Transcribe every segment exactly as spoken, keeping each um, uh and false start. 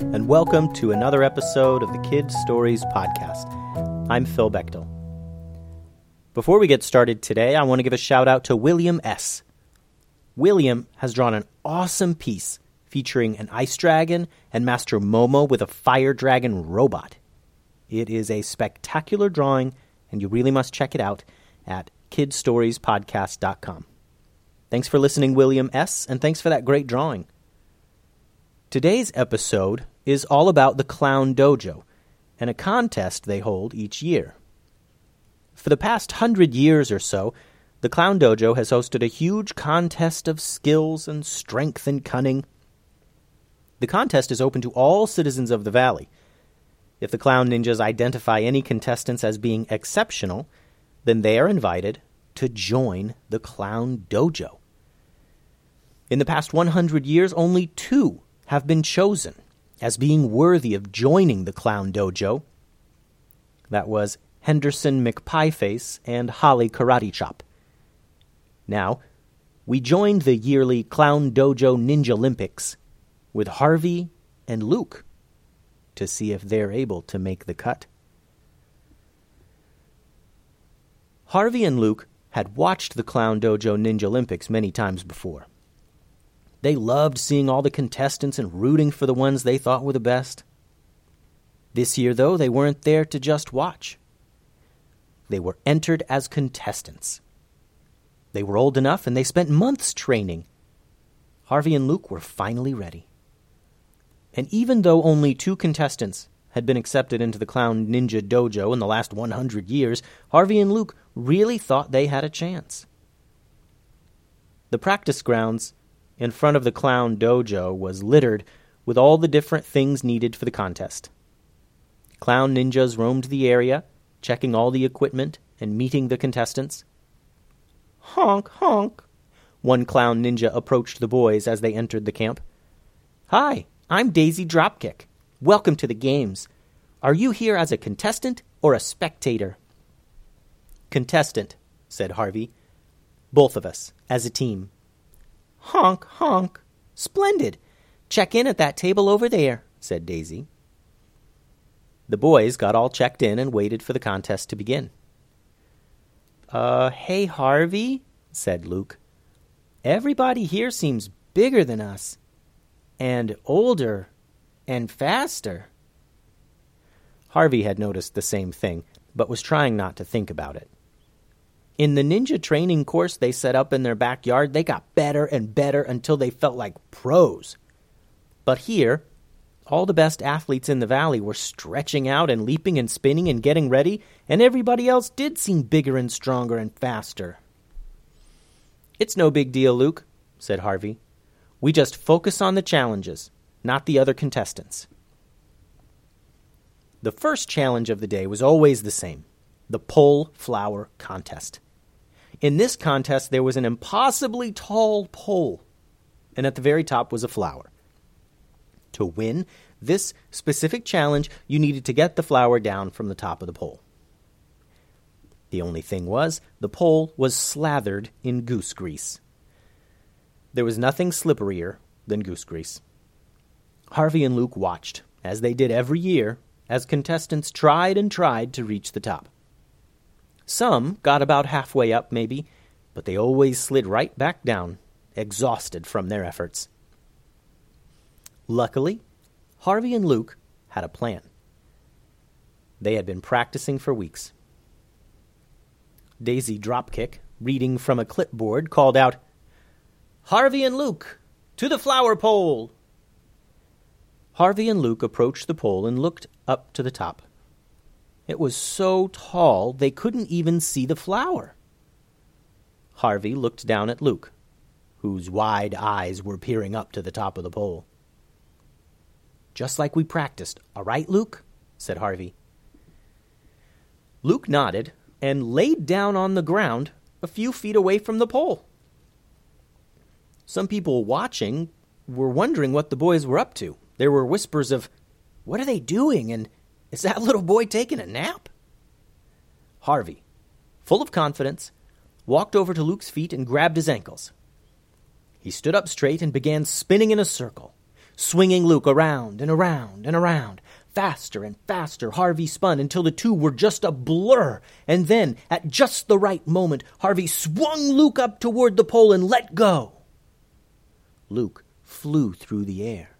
and welcome to another episode of the Kids Stories Podcast. I'm Phil Bechtel. Before we get started today, I want to give a shout out to William S. William has drawn an awesome piece featuring an ice dragon and Master Momo with a fire dragon robot. It is a spectacular drawing, and you really must check it out at kids stories podcast dot com. Thanks for listening, William S., and thanks for that great drawing. Today's episode is all about the Clown Dojo and a contest they hold each year. For the past hundred years or so, the Clown Dojo has hosted a huge contest of skills and strength and cunning. The contest is open to all citizens of the Valley. If the Clown Ninjas identify any contestants as being exceptional, then they are invited to join the Clown Dojo. In the past one hundred years, only two have been chosen as being worthy of joining the Clown Dojo. That was Henderson McPieface and Holly Karate Chop. Now, we joined the yearly Clown Dojo Ninja Olympics with Harvey and Luke to see if they're able to make the cut. Harvey and Luke had watched the Clown Dojo Ninja Olympics many times before. They loved seeing all the contestants and rooting for the ones they thought were the best. This year, though, they weren't there to just watch. They were entered as contestants. They were old enough, and they spent months training. Harvey and Luke were finally ready. And even though only two contestants had been accepted into the Clown Ninja Dojo in the last one hundred years, Harvey and Luke really thought they had a chance. The practice grounds in front of the Clown Dojo was littered with all the different things needed for the contest. Clown ninjas roamed the area, checking all the equipment and meeting the contestants. Honk, honk, one clown ninja approached the boys as they entered the camp. Hi, I'm Daisy Dropkick. Welcome to the games. Are you here as a contestant or a spectator? Contestant, said Harvey. Both of us, as a team. Honk, honk. Splendid. Check in at that table over there, said Daisy. The boys got all checked in and waited for the contest to begin. Uh, hey, Harvey, said Luke. Everybody here seems bigger than us, and older, and faster. Harvey had noticed the same thing, but was trying not to think about it. In the ninja training course they set up in their backyard, they got better and better until they felt like pros. But here, all the best athletes in the Valley were stretching out and leaping and spinning and getting ready, and everybody else did seem bigger and stronger and faster. It's no big deal, Luke, said Harvey. We just focus on the challenges, not the other contestants. The first challenge of the day was always the same, the Pull Flower Contest. In this contest, there was an impossibly tall pole, and at the very top was a flower. To win this specific challenge, you needed to get the flower down from the top of the pole. The only thing was, the pole was slathered in goose grease. There was nothing slipperier than goose grease. Harvey and Luke watched, as they did every year, as contestants tried and tried to reach the top. Some got about halfway up, maybe, but they always slid right back down, exhausted from their efforts. Luckily, Harvey and Luke had a plan. They had been practicing for weeks. Daisy Dropkick, reading from a clipboard, called out, "Harvey and Luke, to the flower pole!" Harvey and Luke approached the pole and looked up to the top. It was so tall they couldn't even see the flower. Harvey looked down at Luke, whose wide eyes were peering up to the top of the pole. "Just like we practiced, all right, Luke?" said Harvey. Luke nodded and laid down on the ground a few feet away from the pole. Some people watching were wondering what the boys were up to. There were whispers of, "What are they doing?" and "Is that little boy taking a nap?" Harvey, full of confidence, walked over to Luke's feet and grabbed his ankles. He stood up straight and began spinning in a circle, swinging Luke around and around and around. Faster and faster Harvey spun until the two were just a blur, and then, at just the right moment, Harvey swung Luke up toward the pole and let go. Luke flew through the air.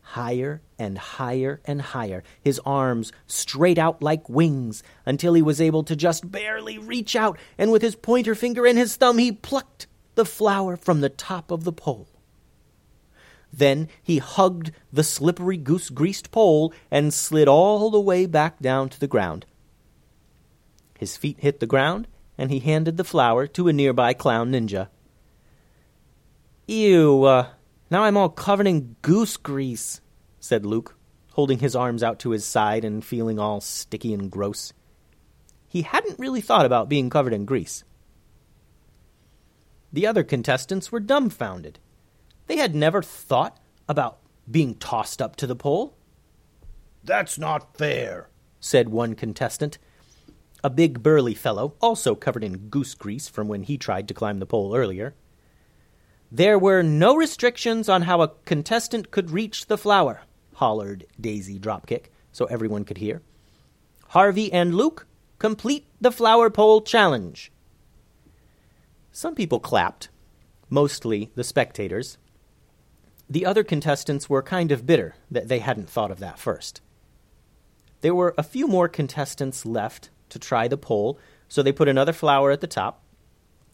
Higher and higher and higher, his arms straight out like wings, until he was able to just barely reach out, and with his pointer finger and his thumb he plucked the flower from the top of the pole. Then he hugged the slippery goose-greased pole and slid all the way back down to the ground. His feet hit the ground, and he handed the flower to a nearby clown ninja. "Ew, uh... now I'm all covered in goose grease," said Luke, holding his arms out to his side and feeling all sticky and gross. He hadn't really thought about being covered in grease. The other contestants were dumbfounded. They had never thought about being tossed up to the pole. "That's not fair," said one contestant, a big burly fellow, also covered in goose grease from when he tried to climb the pole earlier. "There were no restrictions on how a contestant could reach the flower," hollered Daisy Dropkick, so everyone could hear. "Harvey and Luke, complete the flower pole challenge." Some people clapped, mostly the spectators. The other contestants were kind of bitter that they hadn't thought of that first. There were a few more contestants left to try the pole, so they put another flower at the top.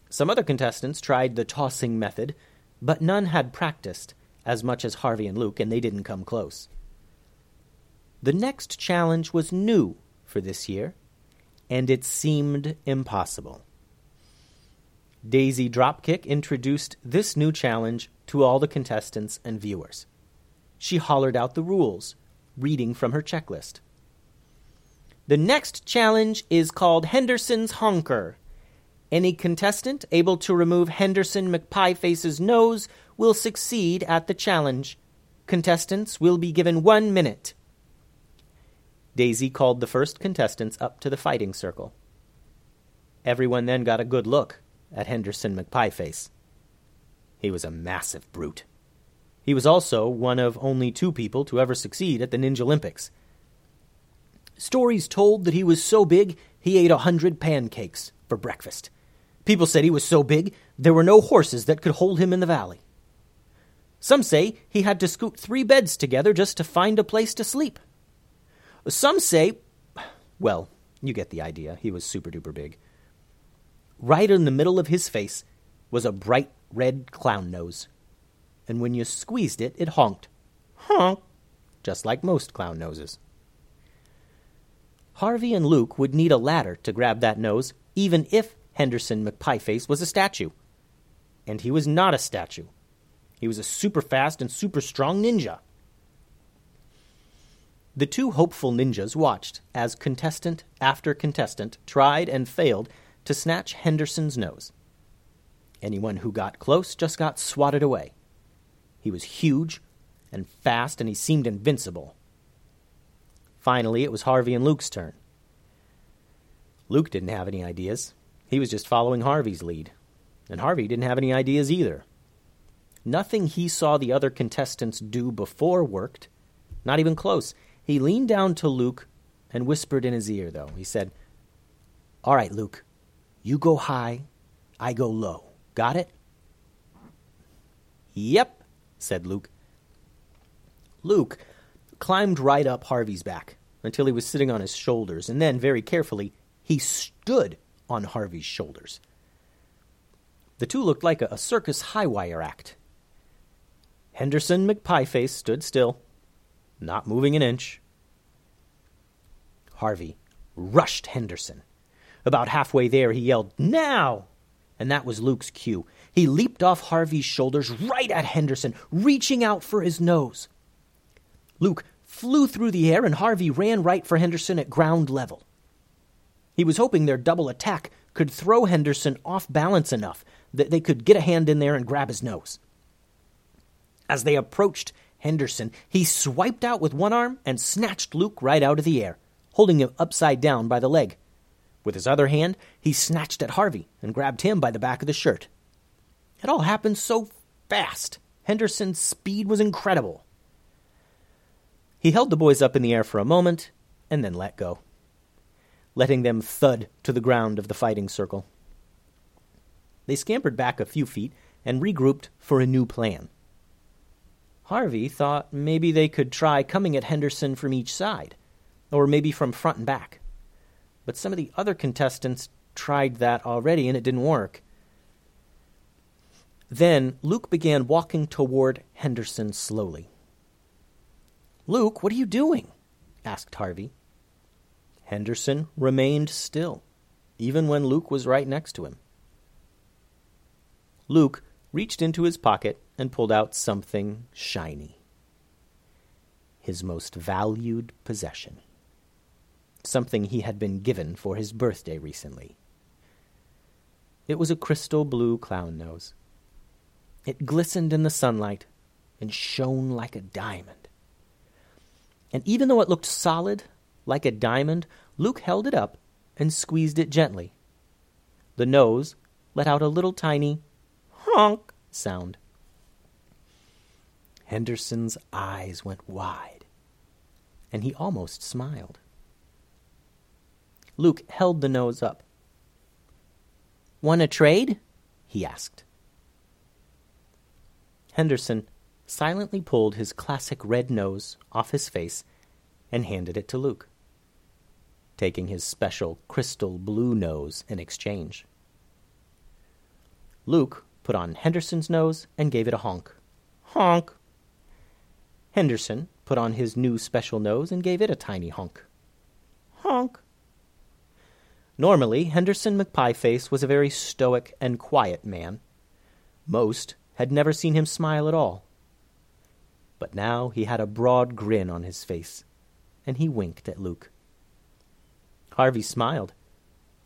Some other contestants tried the tossing method, but none had practiced as much as Harvey and Luke, and they didn't come close. The next challenge was new for this year, and it seemed impossible. Daisy Dropkick introduced this new challenge to all the contestants and viewers. She hollered out the rules, reading from her checklist. "The next challenge is called Henderson's Honker. Any contestant able to remove Henderson McPieface's nose will succeed at the challenge. Contestants will be given one minute." Daisy called the first contestants up to the fighting circle. Everyone then got a good look at Henderson McPieface. He was a massive brute. He was also one of only two people to ever succeed at the Ninja Olympics. Stories told that he was so big he ate a hundred pancakes for breakfast. People said he was so big, there were no horses that could hold him in the valley. Some say he had to scoot three beds together just to find a place to sleep. Some say, well, you get the idea, he was super-duper big. Right in the middle of his face was a bright red clown nose, and when you squeezed it, it honked. Honk! Just like most clown noses. Harvey and Luke would need a ladder to grab that nose, even if Henderson McPieface was a statue. And he was not a statue. He was a super-fast and super-strong ninja. The two hopeful ninjas watched as contestant after contestant tried and failed to snatch Henderson's nose. Anyone who got close just got swatted away. He was huge and fast, and he seemed invincible. Finally, it was Harvey and Luke's turn. Luke didn't have any ideas. He was just following Harvey's lead. And Harvey didn't have any ideas either. Nothing he saw the other contestants do before worked. Not even close. He leaned down to Luke and whispered in his ear, though. He said, "All right, Luke, you go high, I go low. Got it?" "Yep," said Luke. Luke climbed right up Harvey's back until he was sitting on his shoulders, and then, very carefully, he stood on Harvey's shoulders. The two looked like a, a circus high-wire act. Henderson McPieface stood still, not moving an inch. Harvey rushed Henderson. About halfway there, he yelled, "Now!" And that was Luke's cue. He leaped off Harvey's shoulders right at Henderson, reaching out for his nose. Luke flew through the air, and Harvey ran right for Henderson at ground level. He was hoping their double attack could throw Henderson off balance enough that they could get a hand in there and grab his nose. As they approached Henderson, he swiped out with one arm and snatched Luke right out of the air, holding him upside down by the leg. With his other hand, he snatched at Harvey and grabbed him by the back of the shirt. It all happened so fast. Henderson's speed was incredible. He held the boys up in the air for a moment and then let go, letting them thud to the ground of the fighting circle. They scampered back a few feet and regrouped for a new plan. Harvey thought maybe they could try coming at Henderson from each side, or maybe from front and back. But some of the other contestants tried that already, and it didn't work. Then Luke began walking toward Henderson slowly. "Luke, what are you doing?" asked Harvey. Henderson remained still, even when Luke was right next to him. Luke reached into his pocket and pulled out something shiny. His most valued possession. Something he had been given for his birthday recently. It was a crystal blue clown nose. It glistened in the sunlight and shone like a diamond. And even though it looked solid, like a diamond, Luke held it up and squeezed it gently. The nose let out a little tiny honk sound. Henderson's eyes went wide, and he almost smiled. Luke held the nose up. "Want a trade?" he asked. Henderson silently pulled his classic red nose off his face and handed it to Luke, taking his special crystal blue nose in exchange. Luke put on Henderson's nose and gave it a honk. Honk! Henderson put on his new special nose and gave it a tiny honk. Honk! Normally, Henderson McPieface was a very stoic and quiet man. Most had never seen him smile at all. But now he had a broad grin on his face, and he winked at Luke. Harvey smiled,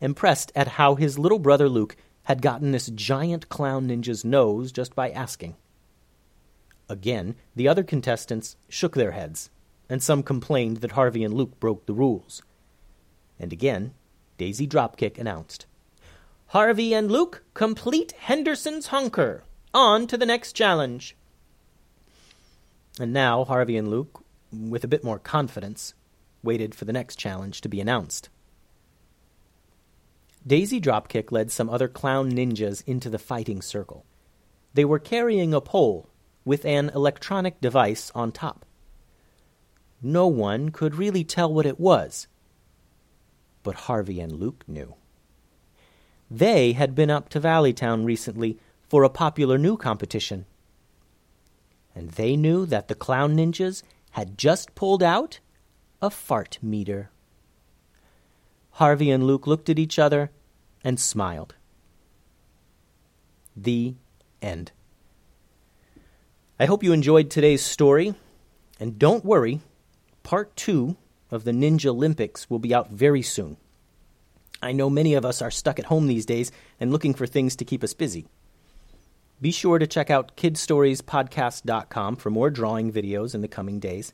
impressed at how his little brother Luke had gotten this giant clown ninja's nose just by asking. Again, the other contestants shook their heads, and some complained that Harvey and Luke broke the rules. And again, Daisy Dropkick announced, "Harvey and Luke complete Henderson's honker. On to the next challenge." And now Harvey and Luke, with a bit more confidence, waited for the next challenge to be announced. Daisy Dropkick led some other clown ninjas into the fighting circle. They were carrying a pole with an electronic device on top. No one could really tell what it was, but Harvey and Luke knew. They had been up to Valley Town recently for a popular new competition, and they knew that the Clown Ninjas had just pulled out a fart meter. Harvey and Luke looked at each other and smiled. The end. I hope you enjoyed today's story, and don't worry, part two of the Ninja Olympics will be out very soon. I know many of us are stuck at home these days and looking for things to keep us busy. Be sure to check out kids stories podcast dot com for more drawing videos in the coming days.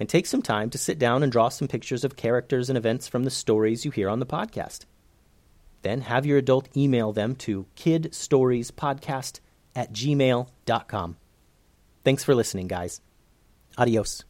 and take some time to sit down and draw some pictures of characters and events from the stories you hear on the podcast. Then have your adult email them to kidstoriespodcast at gmail dot com. Thanks for listening, guys. Adios.